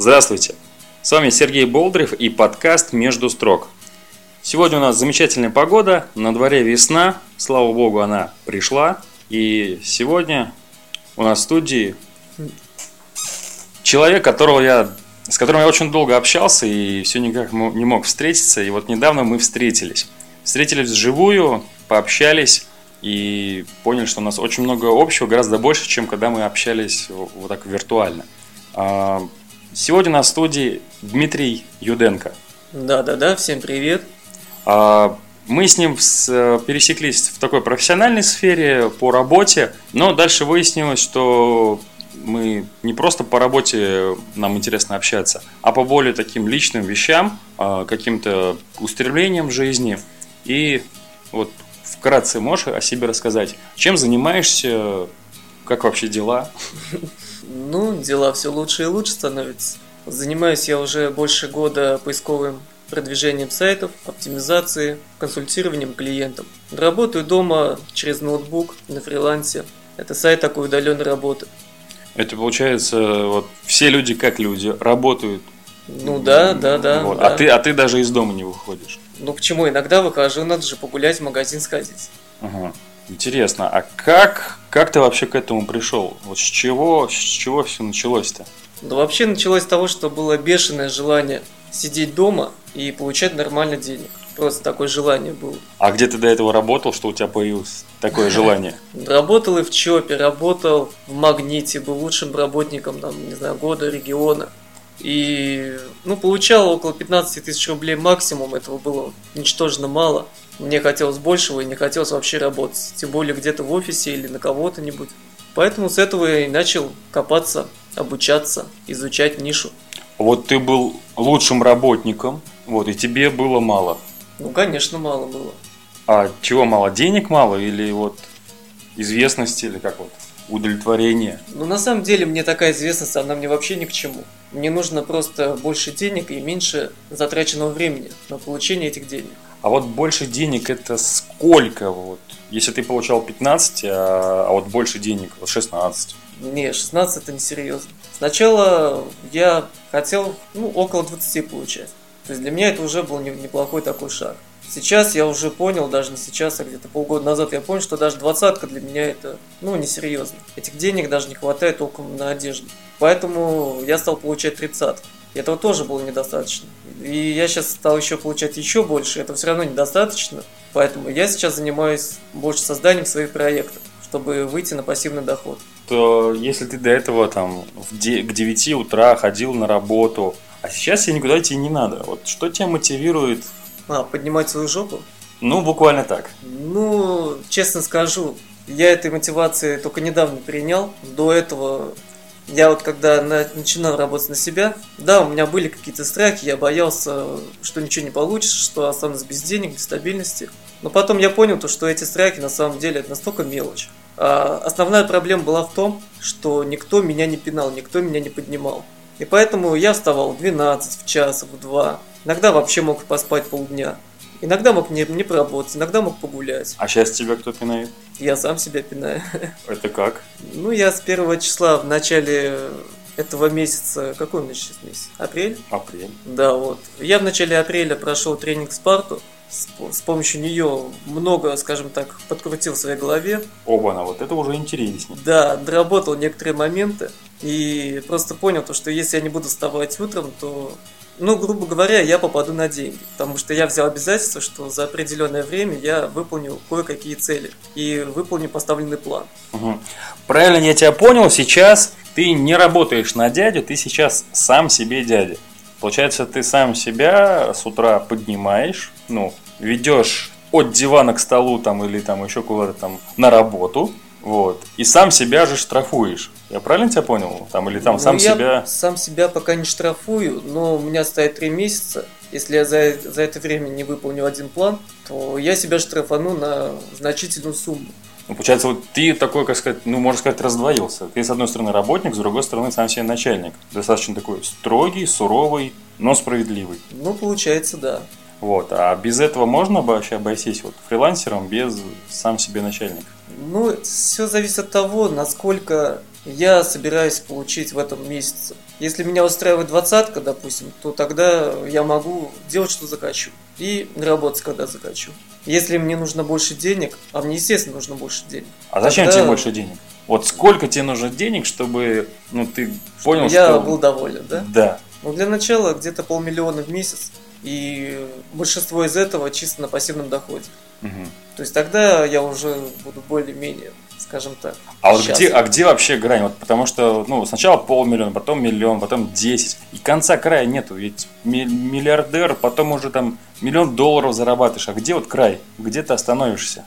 Здравствуйте, с вами Сергей Болдырев и подкаст «Между строк». Сегодня у нас замечательная погода, на дворе весна, слава богу, она пришла. И сегодня у нас в студии человек, с которым я очень долго общался и все никак не мог встретиться. И вот недавно мы встретились вживую, пообщались и поняли, что у нас очень много общего, гораздо больше, чем когда мы общались вот так виртуально. Сегодня на студии Дмитрий Юденко. Да, всем привет. Мы с ним пересеклись в такой профессиональной сфере, по работе, но дальше выяснилось, что мы не просто по работе нам интересно общаться, а по более таким личным вещам, каким-то устремлениям в жизни. И вот вкратце можешь о себе рассказать? Чем занимаешься? Как вообще дела? Ну, дела все лучше и лучше становятся. Занимаюсь я уже больше года поисковым продвижением сайтов, оптимизацией, консультированием клиентов. Работаю дома через ноутбук, на фрилансе. Это сайт такой удаленной работы. Это получается, вот все люди как люди, работают. Ну да. Вот. Да. А ты даже из дома не выходишь. Ну почему? Иногда выхожу, надо же погулять, в магазин сходить. Ага. Интересно, а как ты вообще к этому пришел? Вот с чего все началось-то? Да вообще началось с того, что было бешеное желание сидеть дома и получать нормально денег. Просто такое желание было. А где ты до этого работал, что у тебя появилось такое желание? Работал и в ЧОПе, работал в Магните, был лучшим работником, там, не знаю, года, региона. И, получал около 15 тысяч рублей максимум, этого было ничтожно мало. Мне хотелось большего и не хотелось вообще работать, тем более где-то в офисе или на кого-то-нибудь. Поэтому с этого я и начал копаться, обучаться, изучать нишу. Вот ты был лучшим работником, и тебе было мало. Ну, конечно, мало было. А чего мало? Денег мало или известности, или удовлетворение? Ну, на самом деле, мне такая известность, она мне вообще ни к чему. Мне нужно просто больше денег и меньше затраченного времени на получение этих денег. А вот больше денег это сколько? Если ты получал 15, а больше денег 16. Не, 16 это несерьезно. Сначала я хотел около 20 получать. То есть для меня это уже был неплохой такой шаг. Сейчас я уже понял, даже не сейчас, а где-то полгода назад я понял, что даже 20-ка для меня это, несерьезно. Этих денег даже не хватает только на одежду. Поэтому я стал получать 30-ку. Этого тоже было недостаточно. И я сейчас стал получать еще больше, этого все равно недостаточно. Поэтому я сейчас занимаюсь больше созданием своих проектов, чтобы выйти на пассивный доход. То если ты до этого к 9 утра ходил на работу... А сейчас я никуда идти не надо. Что тебя мотивирует? Поднимать свою жопу? Ну, буквально так. Ну, честно скажу, я этой мотивации только недавно принял. До этого я когда начинал работать на себя, да, у меня были какие-то страхи, я боялся, что ничего не получится, что останусь без денег, без стабильности. Но потом я понял, что эти страхи на самом деле это настолько мелочь. А основная проблема была в том, что никто меня не пинал, никто меня не поднимал. И поэтому я вставал в 12, в час, в 2. Иногда вообще мог поспать полдня. Иногда мог не поработать, иногда мог погулять. А сейчас тебя кто пинает? Я сам себя пинаю. Это как? Я с 1 числа в начале этого месяца... Какой у меня сейчас месяц? Апрель? Апрель. Да, Я в начале апреля прошел тренинг «Спарту». С помощью нее много, скажем так, подкрутил в своей голове. Оба-на, это уже интереснее. Да, доработал некоторые моменты. И просто понял, что если я не буду вставать утром, то, грубо говоря, я попаду на деньги. Потому что я взял обязательство, что за определенное время я выполню кое-какие цели и выполню поставленный план. Угу. Правильно я тебя понял, сейчас ты не работаешь на дядю, ты сейчас сам себе дядя. Получается, ты сам себя с утра поднимаешь, ведешь от дивана к столу или еще куда-то на работу. И сам себя же штрафуешь. Я правильно тебя понял? Я сам себя пока не штрафую, но у меня стоит 3 месяца. Если я за это время не выполню один план, то я себя штрафану на значительную сумму. Получается, ты такой, можно сказать, раздвоился. Ты, с одной стороны, работник, с другой стороны, сам себе начальник. Достаточно такой строгий, суровый, но справедливый. Получается, да. А без этого можно вообще обойтись фрилансером без сам себе начальника? Все зависит от того, насколько я собираюсь получить в этом месяце. Если меня устраивает 20-ка, допустим, то тогда я могу делать, что захочу, и работать, когда захочу. Если мне нужно больше денег, а мне, естественно, нужно больше денег. А зачем тогда... тебе больше денег? Вот сколько тебе нужно денег, чтобы ты понял, что... Я был доволен, да? Да. Ну, для начала где-то 500 000 в месяц, и большинство из этого чисто на пассивном доходе. Угу. То есть тогда я уже буду более-менее, скажем так. А вот где вообще грань? Вот потому что сначала 500 000, потом 1 000 000, потом 10. И конца края нету. Ведь миллиардер, потом уже там $1 000 000 зарабатываешь. А где вот край? Где ты остановишься?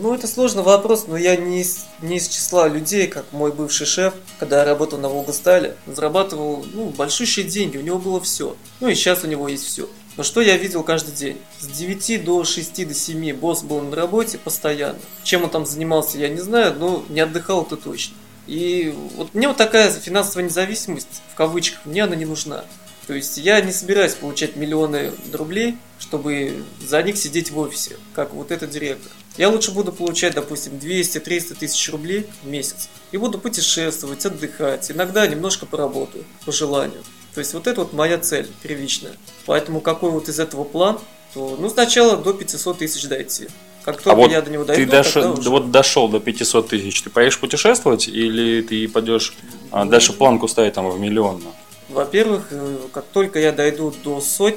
Ну, это сложный вопрос, но я не из числа людей, как мой бывший шеф, когда я работал на Волгостале, зарабатывал большущие деньги, у него было все. Ну и сейчас у него есть все. Но что я видел каждый день? С 9 до 6, до 7 босс был на работе постоянно. Чем он там занимался, я не знаю, но не отдыхал это точно. И вот мне вот такая финансовая независимость, в кавычках, мне она не нужна. То есть я не собираюсь получать $1 000 000, чтобы за них сидеть в офисе, как вот этот директор. Я лучше буду получать, допустим, 200-300 000 рублей в месяц. И буду путешествовать, отдыхать, иногда немножко поработаю, по желанию. То есть вот это вот моя цель первичная. Поэтому какой вот из этого план, то сначала до 500 000 дойти. Как только я до него дойду, дошел до 500 000, ты поедешь путешествовать или ты пойдешь дальше планку ставить там в 1 000 000? Во-первых, как только я дойду до 100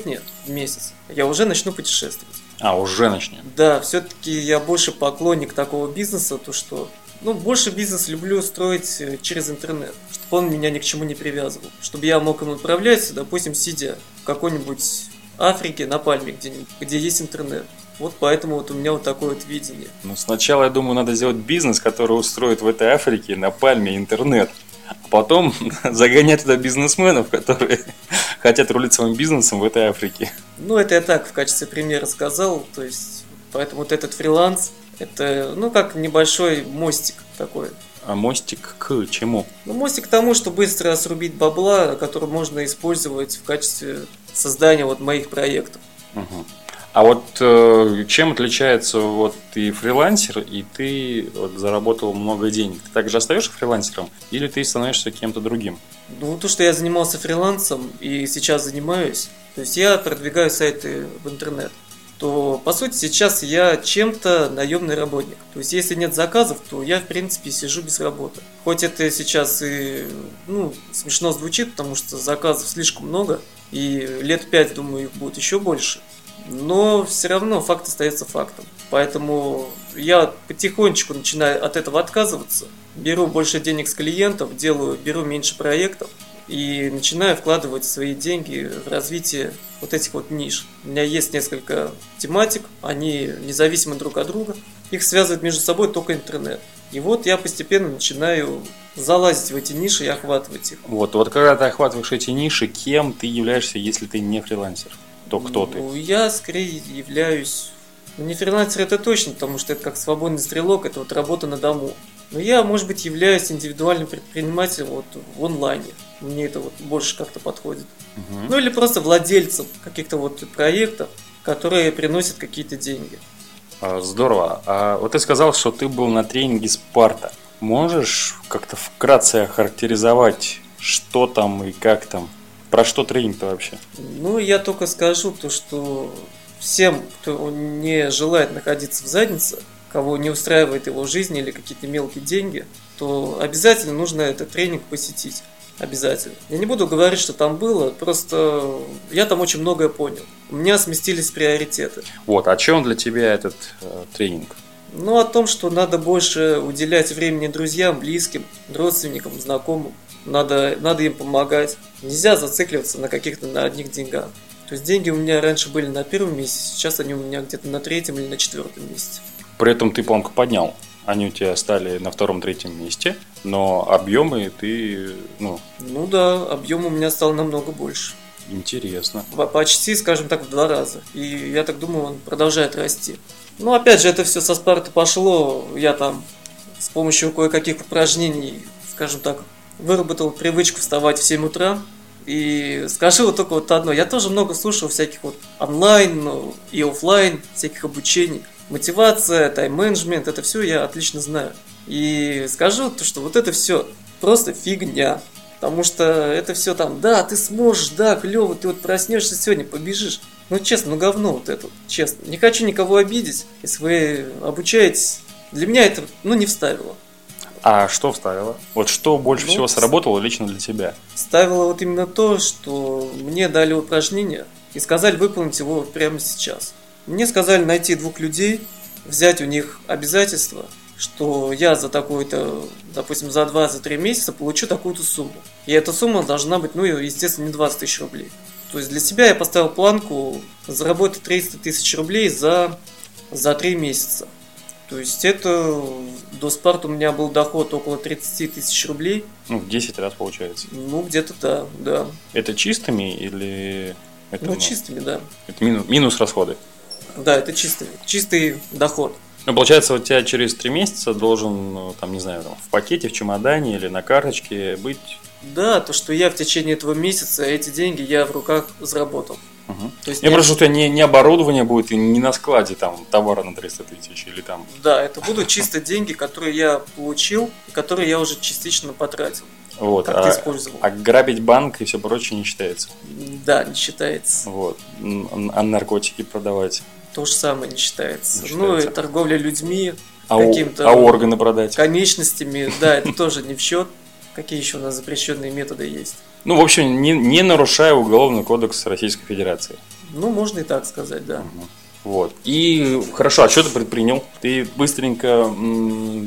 в месяц, я уже начну путешествовать. Уже начнем. Да, все-таки я больше поклонник такого бизнеса, то что... больше бизнес люблю строить через интернет, чтобы он меня ни к чему не привязывал. Чтобы я мог им управлять, допустим, сидя в какой-нибудь Африке, на Пальме где-нибудь, где есть интернет. Вот поэтому у меня вот такое вот видение. Сначала, я думаю, надо сделать бизнес, который устроит в этой Африке, на Пальме, интернет. А потом загонять туда бизнесменов, которые хотят рулить своим бизнесом в этой Африке. Это я так в качестве примера сказал. То есть, поэтому вот этот фриланс, это, как небольшой мостик такой. А мостик к чему? Мостик к тому, что быстро срубить бабла, который можно использовать в качестве создания моих проектов. Угу. А чем отличается ты фрилансер, и ты заработал много денег? Ты также остаешься фрилансером или ты становишься кем-то другим? То, что я занимался фрилансом и сейчас занимаюсь, то есть я продвигаю сайты в интернет, то, по сути, сейчас я чем-то наемный работник. То есть, если нет заказов, то я, в принципе, сижу без работы. Хоть это сейчас и, смешно звучит, потому что заказов слишком много, и 5 лет, думаю, их будет еще больше. Но все равно факт остается фактом. Поэтому я потихонечку начинаю от этого отказываться. Беру больше денег с клиентов, беру меньше проектов и начинаю вкладывать свои деньги в развитие вот этих вот ниш. У меня есть несколько тематик, они независимы друг от друга. Их связывает между собой только интернет. И я постепенно начинаю залазить в эти ниши и охватывать их. Когда ты охватываешь эти ниши, кем ты являешься, если ты не фрилансер? То кто ты? Я скорее являюсь... не фрилансер это точно, потому что это как свободный стрелок, это работа на дому. Но я, может быть, являюсь индивидуальным предпринимателем в онлайне. Мне это больше как-то подходит. Угу. Или просто владельцем каких-то проектов, которые приносят какие-то деньги. Здорово. Ты сказал, что ты был на тренинге «Спарта». Можешь как-то вкратце охарактеризовать, что там и как там? Про что тренинг-то вообще? Я только скажу то, что всем, кто не желает находиться в заднице, кого не устраивает его жизнь или какие-то мелкие деньги, то обязательно нужно этот тренинг посетить. Обязательно. Я не буду говорить, что там было, просто я там очень многое понял. У меня сместились приоритеты. А чем для тебя этот тренинг? О том, что надо больше уделять времени друзьям, близким, родственникам, знакомым. Надо им помогать. Нельзя зацикливаться на одних деньгах. То есть деньги у меня раньше были на первом месяце, сейчас они у меня где-то на 3 или на 4 месяце. При этом ты планку поднял. Они у тебя стали на 2-3 месте, но объемы ты... да, объем у меня стал намного больше. Интересно. Почти, скажем так, в 2 раза. И я так думаю, он продолжает расти. Опять же, это все со Спарты пошло. Я там с помощью кое-каких упражнений, скажем так, выработал привычку вставать в 7 утра. И скажу только одно. Я тоже много слушал всяких онлайн и офлайн, всяких обучений. Мотивация, тайм-менеджмент, это все я отлично знаю. И скажу, что это все просто фигня. Потому что это все там, да, ты сможешь, да, клево, ты вот проснешься сегодня, побежишь. Ну, честно, ну говно вот это, честно. Не хочу никого обидеть, если вы обучаетесь. Для меня это, ну, не вставило. А что вставило? Вот что больше всего сработало лично для тебя? Вставило вот именно то, что мне дали упражнение и сказали выполнить его прямо сейчас. Мне сказали найти 2 людей, взять у них обязательства, что я за такой-то, допустим, за 2-3 месяца получу такую-то сумму. И эта сумма должна быть, ну, естественно, не 20 тысяч рублей. То есть для себя я поставил планку заработать 300 тысяч рублей за 3 месяца. То есть это до Спарта у меня был доход около 30 тысяч рублей. Ну, в 10 раз получается. Ну, где-то да. Это чистыми или... Это, ну, чистыми, да. Это минус расходы. Да, это чистый доход. Ну, получается, у тебя через 3 месяца должен, там, не знаю, в пакете, в чемодане или на карточке быть... Да, то, что я в течение этого месяца эти деньги я в руках заработал. Угу. То есть я прошу, что у тебя не оборудование будет и не на складе там товара на 300 тысяч или там... Да, это будут чисто деньги, которые я получил, которые я уже частично потратил. Вот, а грабить банк и все прочее не считается. Да, не считается. Вот. А наркотики продавать? То же самое не считается. Ну и торговля людьми, каким-то... А органы продать? Конечностями, да, это тоже не в счет. Какие еще у нас запрещенные методы есть? Ну, в общем, не нарушая Уголовный кодекс Российской Федерации. Ну, можно и так сказать, да. Угу. Вот. И хорошо, а что ты предпринял? Ты быстренько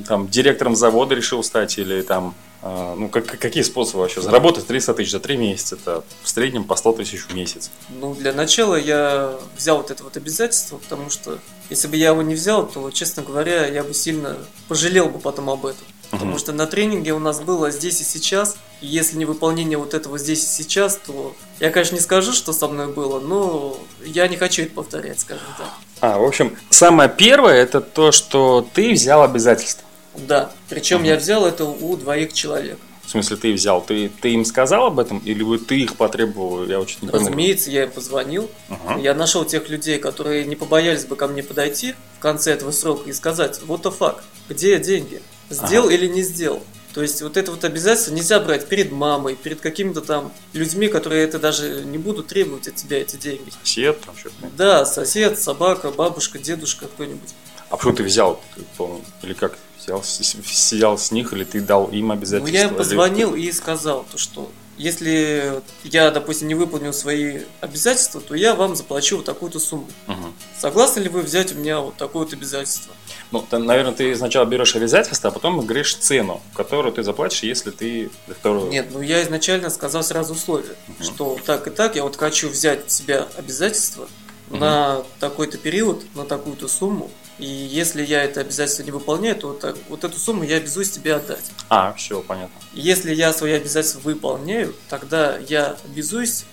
там директором завода решил стать или там... Ну, какие способы вообще? Заработать 300 тысяч за 3 месяца, это в среднем по 100 тысяч в месяц. Ну, для начала я взял вот это вот обязательство, потому что если бы я его не взял, то, честно говоря, я бы сильно пожалел бы потом об этом. Потому что на тренинге у нас было здесь и сейчас, и если не выполнение вот этого здесь и сейчас, то я, конечно, не скажу, что со мной было, но я не хочу это повторять, скажем так. В общем, самое первое, это то, что ты взял обязательство. Да, причем я взял это у 2 человек. В смысле, ты взял? Ты им сказал об этом или ты их потребовал? Я очень не понимаю. Разумеется, я им позвонил. Я нашел тех людей, которые не побоялись бы ко мне подойти в конце этого срока и сказать: what the fuck, где деньги? Сделал или не сделал? То есть вот это вот обязательство нельзя брать перед мамой, перед какими-то там людьми, которые это даже не будут требовать от тебя эти деньги. Сосед там что-то. Да, сосед, собака, бабушка, дедушка, кто-нибудь. А почему ты взял? Или как? Сидел с них, или ты дал им обязательства? Ну, я им позвонил и сказал, что если я, допустим, не выполнил свои обязательства, то я вам заплачу вот такую-то сумму. Согласны ли вы взять у меня вот такое вот обязательство? Ну, там, наверное, ты сначала берешь обязательства, а потом говоришь цену, которую ты заплатишь, если ты... Нет, ну я изначально сказал сразу условия, что так и так, я вот хочу взять у себя обязательства на такой-то период, на такую-то сумму. И если я это обязательство не выполняю, то вот эту сумму я обязуюсь тебе отдать. Все, понятно. Если я свои обязательства выполняю, тогда я обязуюсь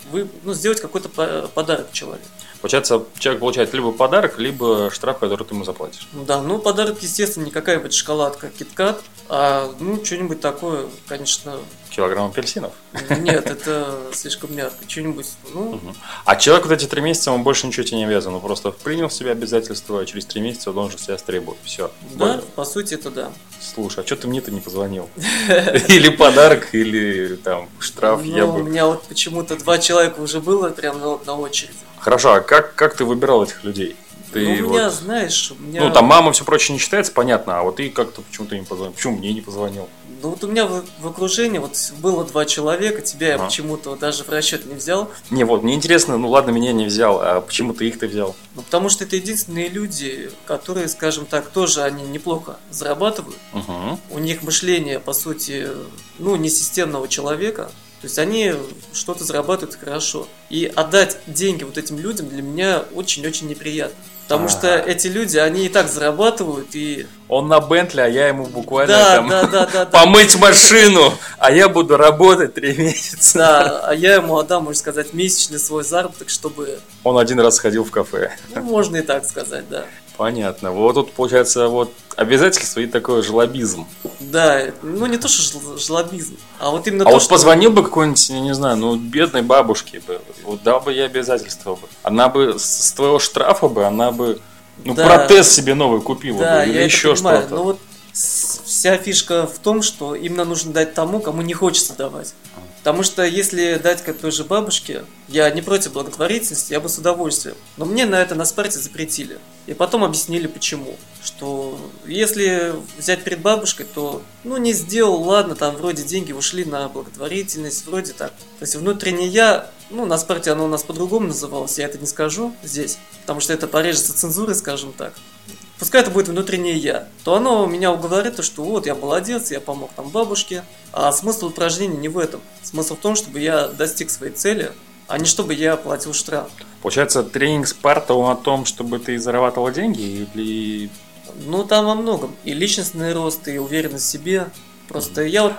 сделать какой-то подарок человеку. Получается, человек получает либо подарок, либо штраф, который ты ему заплатишь. Да, ну подарок, естественно, не какая-нибудь шоколадка, киткат, а что-нибудь такое, конечно... Килограмм апельсинов? Нет, это слишком мягко. Что-нибудь, А человек вот эти 3 месяца, он больше ничего тебе не обязан. Он просто принял в себя обязательства, а через 3 месяца он должен себя стребовать. Все. Да, больно. По сути, это да. Слушай, а что ты мне-то не позвонил? Или подарок, или там штраф. У меня вот почему-то 2 человека уже было прям на очереди. Хорошо, а как ты выбирал этих людей? У меня... Ну, там мама все прочее не считается, понятно, а вот ты как-то почему-то не позвонил. Почему мне не позвонил? Ну, вот у меня в окружении было 2 человека, тебя я почему-то даже в расчет не взял. Не, вот, мне интересно, меня не взял, а почему ты их-то взял? Ну, потому что это единственные люди, которые, скажем так, тоже они неплохо зарабатывают. У них мышление, по сути, не системного человека. То есть они что-то зарабатывают хорошо. И отдать деньги вот этим людям для меня очень-очень неприятно. Потому что эти люди, они и так зарабатывают. И... Он на Бентли, а я ему буквально помыть машину, а я буду работать 3 месяца. Да, а я ему отдам, можно сказать, месячный свой заработок, чтобы... Он 1 раз сходил в кафе. Можно и так сказать, да. Понятно. Вот тут получается обязательство и такой жлобизм. Да, не то, что жлобизм, а вот именно что... позвонил бы какой-нибудь, я не знаю, бедной бабушке бы, дал бы ей обязательство бы. Она бы с твоего штрафа бы, она бы протез себе новый купила бы или я еще это понимаю, что-то. Ну вот Вся фишка в том, что именно нужно дать тому, кому не хочется давать. Потому что если дать как той же бабушке, я не против благотворительности, я бы с удовольствием. Но мне на это на Спарте запретили. И потом объяснили почему. Что если взять перед бабушкой, то ну не сделал, ладно, там вроде деньги ушли на благотворительность, вроде так. То есть внутренне я, ну на Спарте оно у нас по-другому называлось, я это не скажу здесь, потому что это порежется цензурой, скажем так. Пускай это будет внутреннее я, то оно меня уговорит, что вот я молодец, я помог там бабушке. А смысл упражнения не в этом. Смысл в том, чтобы я достиг своей цели, а не чтобы я платил штраф. Получается, тренинг Спарта он о том, чтобы ты зарабатывал деньги? Или... Ну, там во многом. И личностный рост, и уверенность в себе. Просто я вот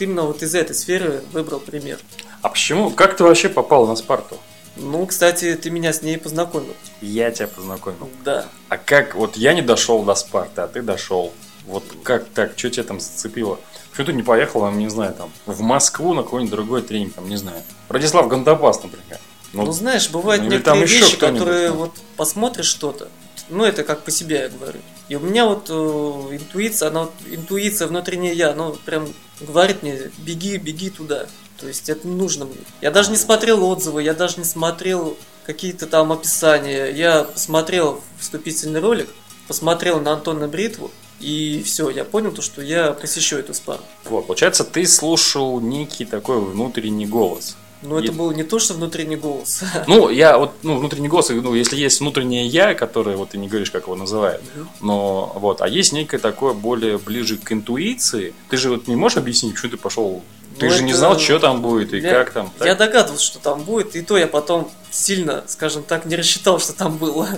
именно вот из этой сферы выбрал пример. А почему? Как ты вообще попал на Спарту? Ну, кстати, ты меня с ней познакомил. Я тебя познакомил? Да. А как? Вот я не дошел до Спарты, а ты дошел. Вот как так? Что тебя там зацепило? Почему ты не поехал, там, не знаю, там, в Москву на какой-нибудь другой тренинг, там, не знаю. Радислав Гандапас, например. Ну знаешь, бывают некоторые вещи, которые вот посмотришь что-то. Ну, это как по себе я говорю. И у меня вот интуиция, она вот, интуиция внутренняя я, она прям говорит мне, беги, беги туда. То есть это нужно мне. Я даже не смотрел отзывы, я даже не смотрел какие-то там описания. Я посмотрел вступительный ролик, посмотрел на Антона Бритву, и все, я понял то, что я посещу эту Спарту. Вот, получается, ты слушал некий такой внутренний голос. Ну, это был не то, что внутренний голос. Ну, я вот, ну, внутренний голос, ну, если есть внутреннее я, которое вот ты не говоришь, как его называют, но вот, а есть некое такое более ближе к интуиции. Ты же вот не можешь объяснить, почему ты пошел? Ты же не знал, что там будет и как там. Я догадывался, что там будет, и то я потом сильно, скажем так, не рассчитал, что там было.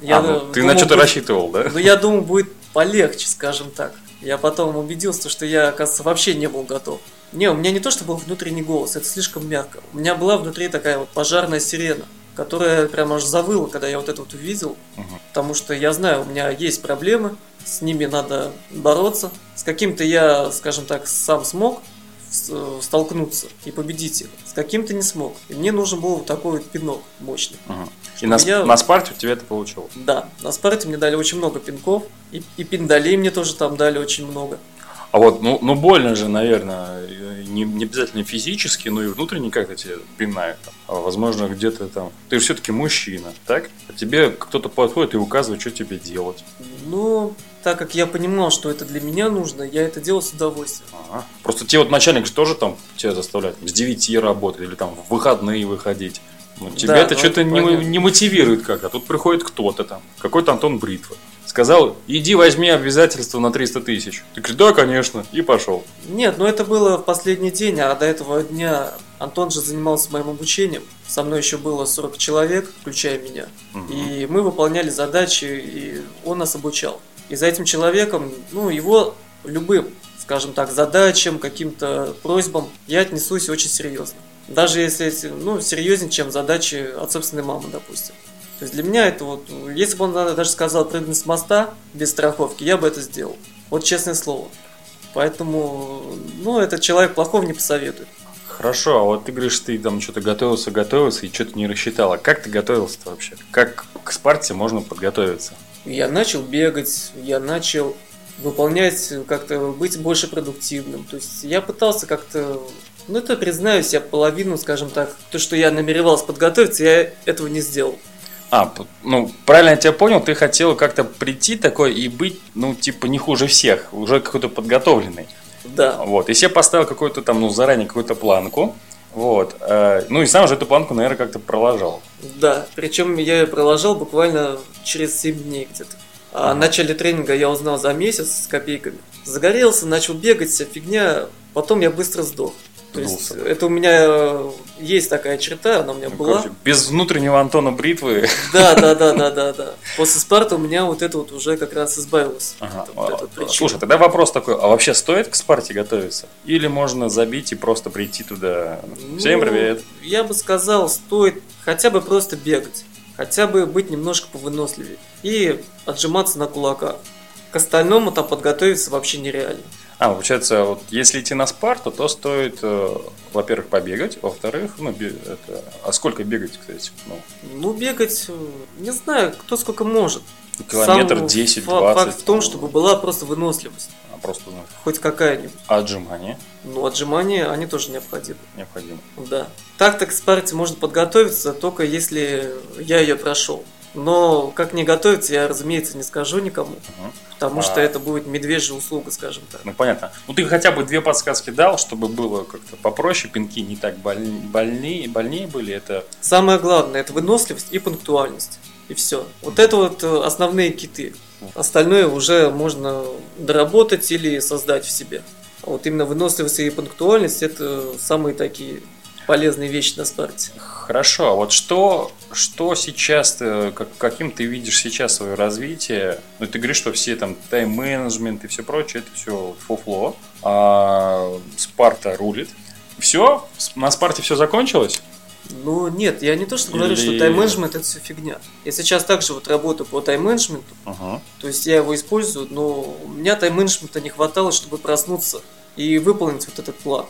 Ты на что-то рассчитывал, да? Ну, я думаю, будет полегче, скажем так. Я потом убедился, что я, оказывается, вообще не был готов. Не, у меня не то, что был внутренний голос, это слишком мягко. У меня была внутри такая вот пожарная сирена, которая прям аж завыла, когда я вот это вот увидел. Потому что я знаю, у меня есть проблемы, с ними надо бороться. С каким-то я, скажем так, сам смог столкнуться и победить их. С каким-то не смог. И мне нужен был вот такой вот пинок мощный. И на Спарте у тебя это получилось? Да, на Спарте мне дали очень много пинков, и пиндалей мне тоже там дали очень много. А вот, ну больно же, наверное, не обязательно физически, но и внутренне как-то тебе пинают. А возможно, где-то там... Ты же все-таки мужчина, так? А тебе кто-то подходит и указывает, что тебе делать. Ну, так как я понимал, что это для меня нужно, я это делал с удовольствием. Ага. Просто тебе вот начальник же тоже там тебя заставляет с 9 работать или там в выходные выходить. Ну, тебя да, это что-то не мотивирует как-то. Тут приходит кто-то там, какой-то Антон Бритва. Сказал, иди возьми обязательства на 300 тысяч. Ты говоришь, да, конечно, и пошел. Нет, но это было в последний день, а до этого дня Антон же занимался моим обучением. Со мной еще было 40 человек, включая меня. И мы выполняли задачи, и он нас обучал. И за этим человеком, ну, его любым, скажем так, задачам, каким-то просьбам я отнесусь очень серьезно. Даже если, ну, серьезнее, чем задачи от собственной мамы, допустим. То есть для меня это вот, если бы он даже сказал прыгнуть с моста без страховки, я бы это сделал. Вот честное слово. Поэтому, ну, этот человек плохого не посоветует. Хорошо, а вот ты говоришь, ты там что-то готовился и что-то не рассчитал. А как ты готовился-то вообще? Как к Спарте можно подготовиться? Я начал бегать, я начал выполнять, как-то быть больше продуктивным. То есть я пытался как-то... Ну, это, признаюсь, я половину, скажем так, то, что я намеревался подготовиться, я этого не сделал. Ну, правильно я тебя понял, ты хотел как-то прийти такой и быть, ну, типа, не хуже всех, уже какой-то подготовленный. Да. Вот, и себе поставил какой-то там, ну, заранее какую-то планку, вот, ну, и сам же эту планку, наверное, как-то проложил. Да, причем я ее проложил буквально через 7 дней где-то. А в начале тренинга я узнал за месяц с копейками. Загорелся, начал бегать, вся фигня, потом я быстро сдох. То есть, это у меня есть такая черта, она у меня была. Короче, без внутреннего Антона Бритвы. Да. После Спарта у меня вот это вот уже как раз избавилось. Слушай, тогда вопрос такой, а вообще стоит к Спарте готовиться? Или можно забить и просто прийти туда? Всем привет. Я бы сказал, стоит хотя бы просто бегать. Хотя бы быть немножко повыносливее. И отжиматься на кулаках. К остальному там подготовиться вообще нереально. Получается, вот если идти на Спарту, то стоит, во-первых, побегать, во-вторых, а сколько бегать, кстати? Ну, бегать, не знаю, кто сколько может. Километр 10-20. Факт в том, чтобы была просто выносливость. просто нужно? Хоть какая-нибудь. А отжимания? Ну, отжимания, они тоже необходимы. Необходимы. Да. Так-то к Спарте можно подготовиться, только если я ее прошел. Но как не готовиться, я, разумеется, не скажу никому, потому что это будет медвежья услуга, скажем так. Ну, понятно. Ну, ты хотя бы две подсказки дал, чтобы было как-то попроще, пинки не так больнее были. Это... Самое главное – это выносливость и пунктуальность. И все. Вот это вот основные киты. Остальное уже можно доработать или создать в себе. А вот именно выносливость и пунктуальность – это самые такие... полезные вещи на старте. Хорошо, а вот что сейчас, каким ты видишь сейчас свое развитие? Ну, ты говоришь, что все там тайм-менеджмент и все прочее, это все фуфло. А Спарта рулит. Все? На Спарте все закончилось? Ну, нет, я не то, что говорю, что тайм-менеджмент – это все фигня. Я сейчас также вот работаю по тайм-менеджменту, то есть я его использую, но у меня тайм-менеджмента не хватало, чтобы проснуться и выполнить вот этот план.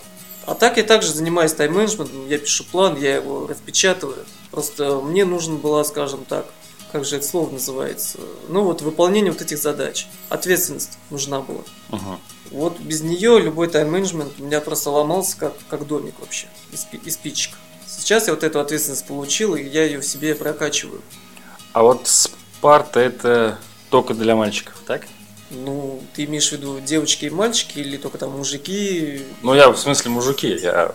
А так я также занимаюсь тайм-менеджментом, я пишу план, я его распечатываю. Просто мне нужно было, скажем так, как же это слово называется, ну вот выполнение вот этих задач, ответственность нужна была. Вот без нее любой тайм-менеджмент у меня просто ломался как домик вообще, из спичек. Сейчас я вот эту ответственность получил, и я ее в себе прокачиваю. А вот Спарта это только для мальчиков, так? Ну, ты имеешь в виду девочки и мальчики, или только там мужики? Ну, я в смысле мужики, я...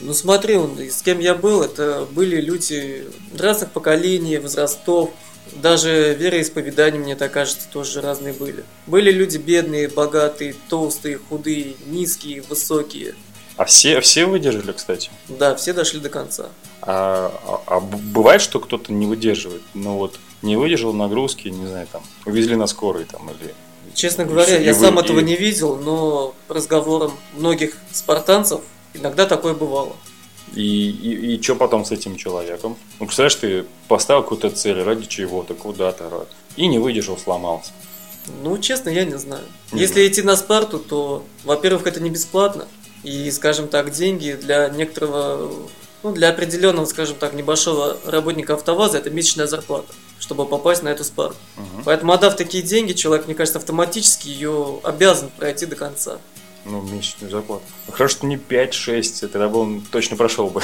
Ну, смотри, с кем я был, это были люди разных поколений, возрастов, даже вероисповедания, мне так кажется, тоже разные были. Были люди бедные, богатые, толстые, худые, низкие, высокие. А все выдержали, кстати? Да, все дошли до конца. А бывает, что кто-то не выдерживает? Ну, вот... не выдержал нагрузки, не знаю, там, увезли на скорой там или... Честно говоря, я сам этого не видел, но по разговорам многих спартанцев иногда такое бывало. И что потом с этим человеком? Ну, представляешь, ты поставил какую-то цель ради чего-то, куда-то, ради, и не выдержал, сломался. Ну, честно, я не знаю. Если идти на Спарту, то, во-первых, это не бесплатно, и, скажем так, деньги для некоторого... Ну, для определенного, скажем так, небольшого работника АвтоВАЗа это месячная зарплата, чтобы попасть на эту Спарту. Поэтому, отдав такие деньги, человек, мне кажется, автоматически ее обязан пройти до конца. Ну, месячную зарплату. Хорошо, что не 5-6, тогда бы он точно прошел бы.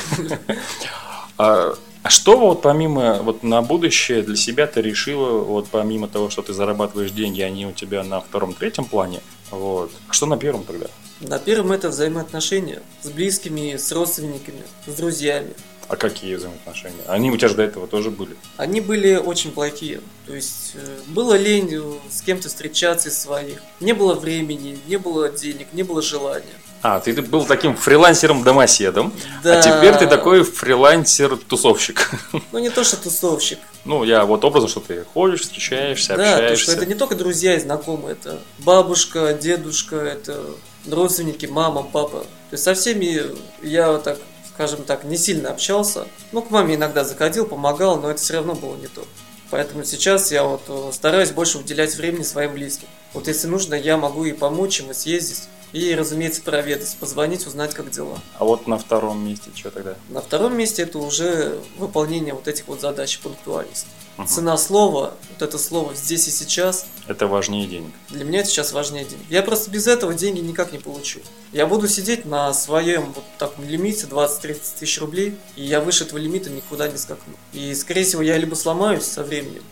А что вот помимо, вот на будущее для себя ты решила, вот помимо того, что ты зарабатываешь деньги, они у тебя на втором-третьем плане, вот, что на первом тогда? На первом это взаимоотношения с близкими, с родственниками, с друзьями. А какие взаимоотношения? Они у тебя же до этого тоже были? Они были очень плохие. То есть, было лень с кем-то встречаться из своих. Не было времени, не было денег, не было желания. А, ты был таким фрилансером-домоседом, да. А теперь ты такой фрилансер-тусовщик. Ну, не то, что тусовщик. Ну, я вот образно, что ты ходишь, встречаешься, да, общаешься. Да, что это не только друзья и знакомые, это бабушка, дедушка, это... родственники, мама, папа. То есть со всеми я, так скажем так, не сильно общался. Ну, к маме иногда заходил, помогал, но это все равно было не то. Поэтому сейчас я вот стараюсь больше уделять времени своим близким. Вот если нужно, я могу и помочь им, и съездить, и, разумеется, проведать, позвонить, узнать, как дела. А вот на втором месте что тогда? На втором месте это уже выполнение вот этих вот задач, пунктуальность. Цена слова, вот это слово «здесь и сейчас». Это важнее денег. Для меня это сейчас важнее денег. Я просто без этого деньги никак не получу. Я буду сидеть на своем вот таком лимите 20-30 тысяч рублей, и я выше этого лимита никуда не скакну. И, скорее всего, я либо сломаюсь со временем,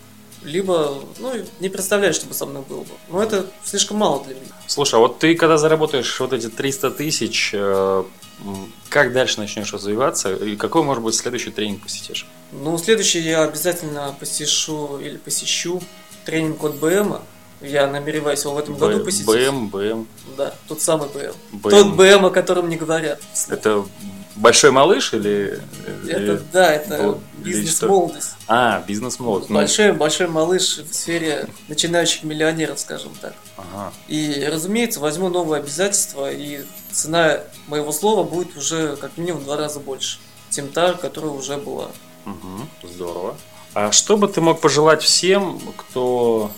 либо, ну, не представляю, что бы со мной было бы. Но это слишком мало для меня. Слушай, а вот ты, когда заработаешь вот эти 300 тысяч, как дальше начнешь развиваться? И какой, может быть, следующий тренинг посетишь? Ну, следующий я обязательно посещу тренинг от БМ. Я намереваюсь его в этом году посетить. БМ. Да, тот самый БМ. Тот БМ, о котором не говорят. Это... большой малыш или... Это бизнес-молодость. А, бизнес-молодость. Большой малыш в сфере начинающих миллионеров, скажем так. И, разумеется, возьму новые обязательства, и цена моего слова будет уже как минимум в 2 раза больше, чем та, которая уже была. Здорово. А что бы ты мог пожелать всем, кто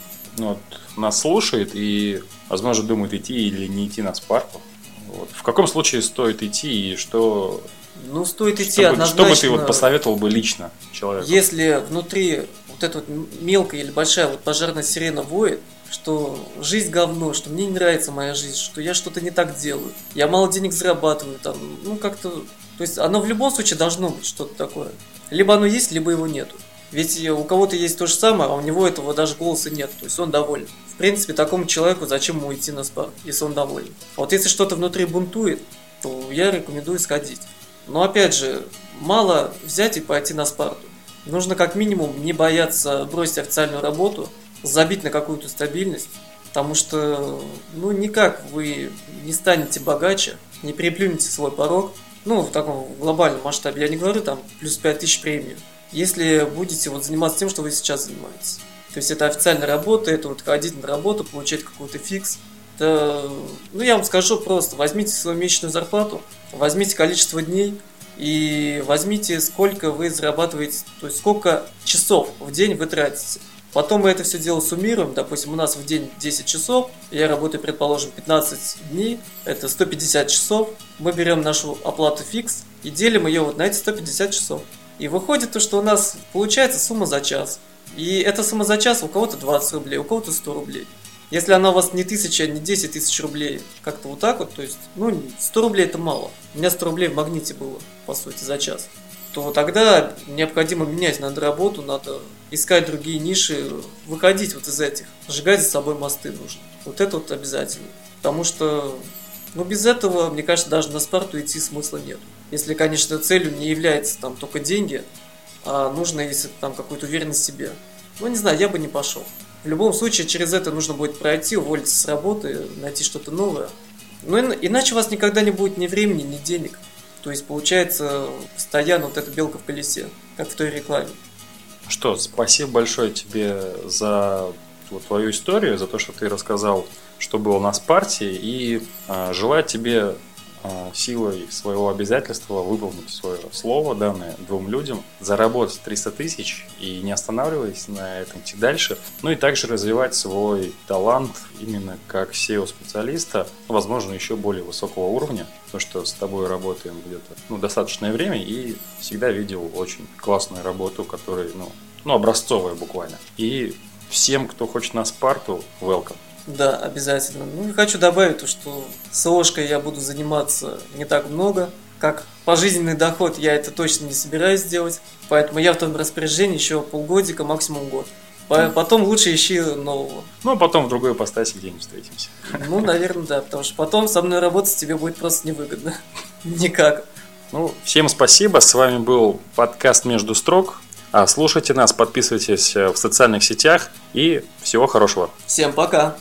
нас слушает и, возможно, думает, идти или не идти на Спарту? Вот. В каком случае стоит идти и что... Ну, стоит идти однозначно. Что бы ты посоветовал бы лично человеку? Если внутри вот эта вот мелкая или большая вот пожарная сирена воет, что жизнь говно, что мне не нравится моя жизнь, что я что-то не так делаю, я мало денег зарабатываю, там, ну как-то, то есть оно в любом случае должно быть что-то такое. Либо оно есть, либо его нету. Ведь у кого-то есть то же самое, а у него этого даже голоса нет, то есть он доволен. В принципе, такому человеку зачем ему идти на спорт, если он доволен? А вот если что-то внутри бунтует, то я рекомендую сходить. Но опять же, мало взять и пойти на Спарту. Нужно как минимум не бояться бросить официальную работу, забить на какую-то стабильность, потому что, ну, никак вы не станете богаче, не переплюнете свой порог, ну, в таком глобальном масштабе, я не говорю там плюс 5000 премию, если будете вот заниматься тем, что вы сейчас занимаетесь. То есть это официальная работа, это вот ходить на работу, получать какой-то фикс. Это, ну, я вам скажу просто, возьмите свою месячную зарплату, возьмите количество дней, и возьмите, сколько вы зарабатываете, то есть сколько часов в день вы тратите. Потом мы это все дело суммируем. Допустим, у нас в день 10 часов, я работаю, предположим, 15 дней, это 150 часов. Мы берем нашу оплату фикс и делим ее вот на эти 150 часов. И выходит то, что у нас получается сумма за час. И эта сумма за час у кого-то 20 рублей, у кого-то 100 рублей. Если она у вас не 1000, не 10 тысяч рублей, как-то вот так вот, то есть, ну, 100 рублей это мало. У меня 100 рублей в магните было, по сути, за час. То тогда необходимо менять, надо работу, надо искать другие ниши, выходить вот из этих, сжигать за собой мосты нужно. Вот это вот обязательно. Потому что, ну, без этого, мне кажется, даже на Спарту идти смысла нет. Если, конечно, целью не является там только деньги, а нужно, если там какую-то уверенность в себе. Ну, не знаю, я бы не пошел. В любом случае, через это нужно будет пройти, уволиться с работы, найти что-то новое. Но иначе у вас никогда не будет ни времени, ни денег. То есть, получается, постоянно вот эта белка в колесе, как в той рекламе. Что, спасибо большое тебе за вот твою историю, за то, что ты рассказал, что было на Спарте. И желаю тебе силой своего обязательства выполнить свое слово, данное двум людям, заработать 300 тысяч и не останавливаясь на этом идти дальше, ну и также развивать свой талант именно как SEO-специалиста, возможно, еще более высокого уровня, потому что с тобой работаем где-то, ну, достаточное время и всегда видел очень классную работу, которая, ну, образцовая буквально. И всем, кто хочет на Спарту, welcome. Да, обязательно. Ну и хочу добавить то, что СОшкой я буду заниматься не так много, как пожизненный доход я это точно не собираюсь делать, поэтому я в том распоряжении еще полгодика, максимум год. Потом лучше ищи нового. Ну, а потом в другой ипостаси где-нибудь встретимся. Ну, наверное, да, потому что потом со мной работать тебе будет просто невыгодно. Никак. Ну, всем спасибо, с вами был подкаст «Между строк». Слушайте нас, подписывайтесь в социальных сетях и всего хорошего. Всем пока!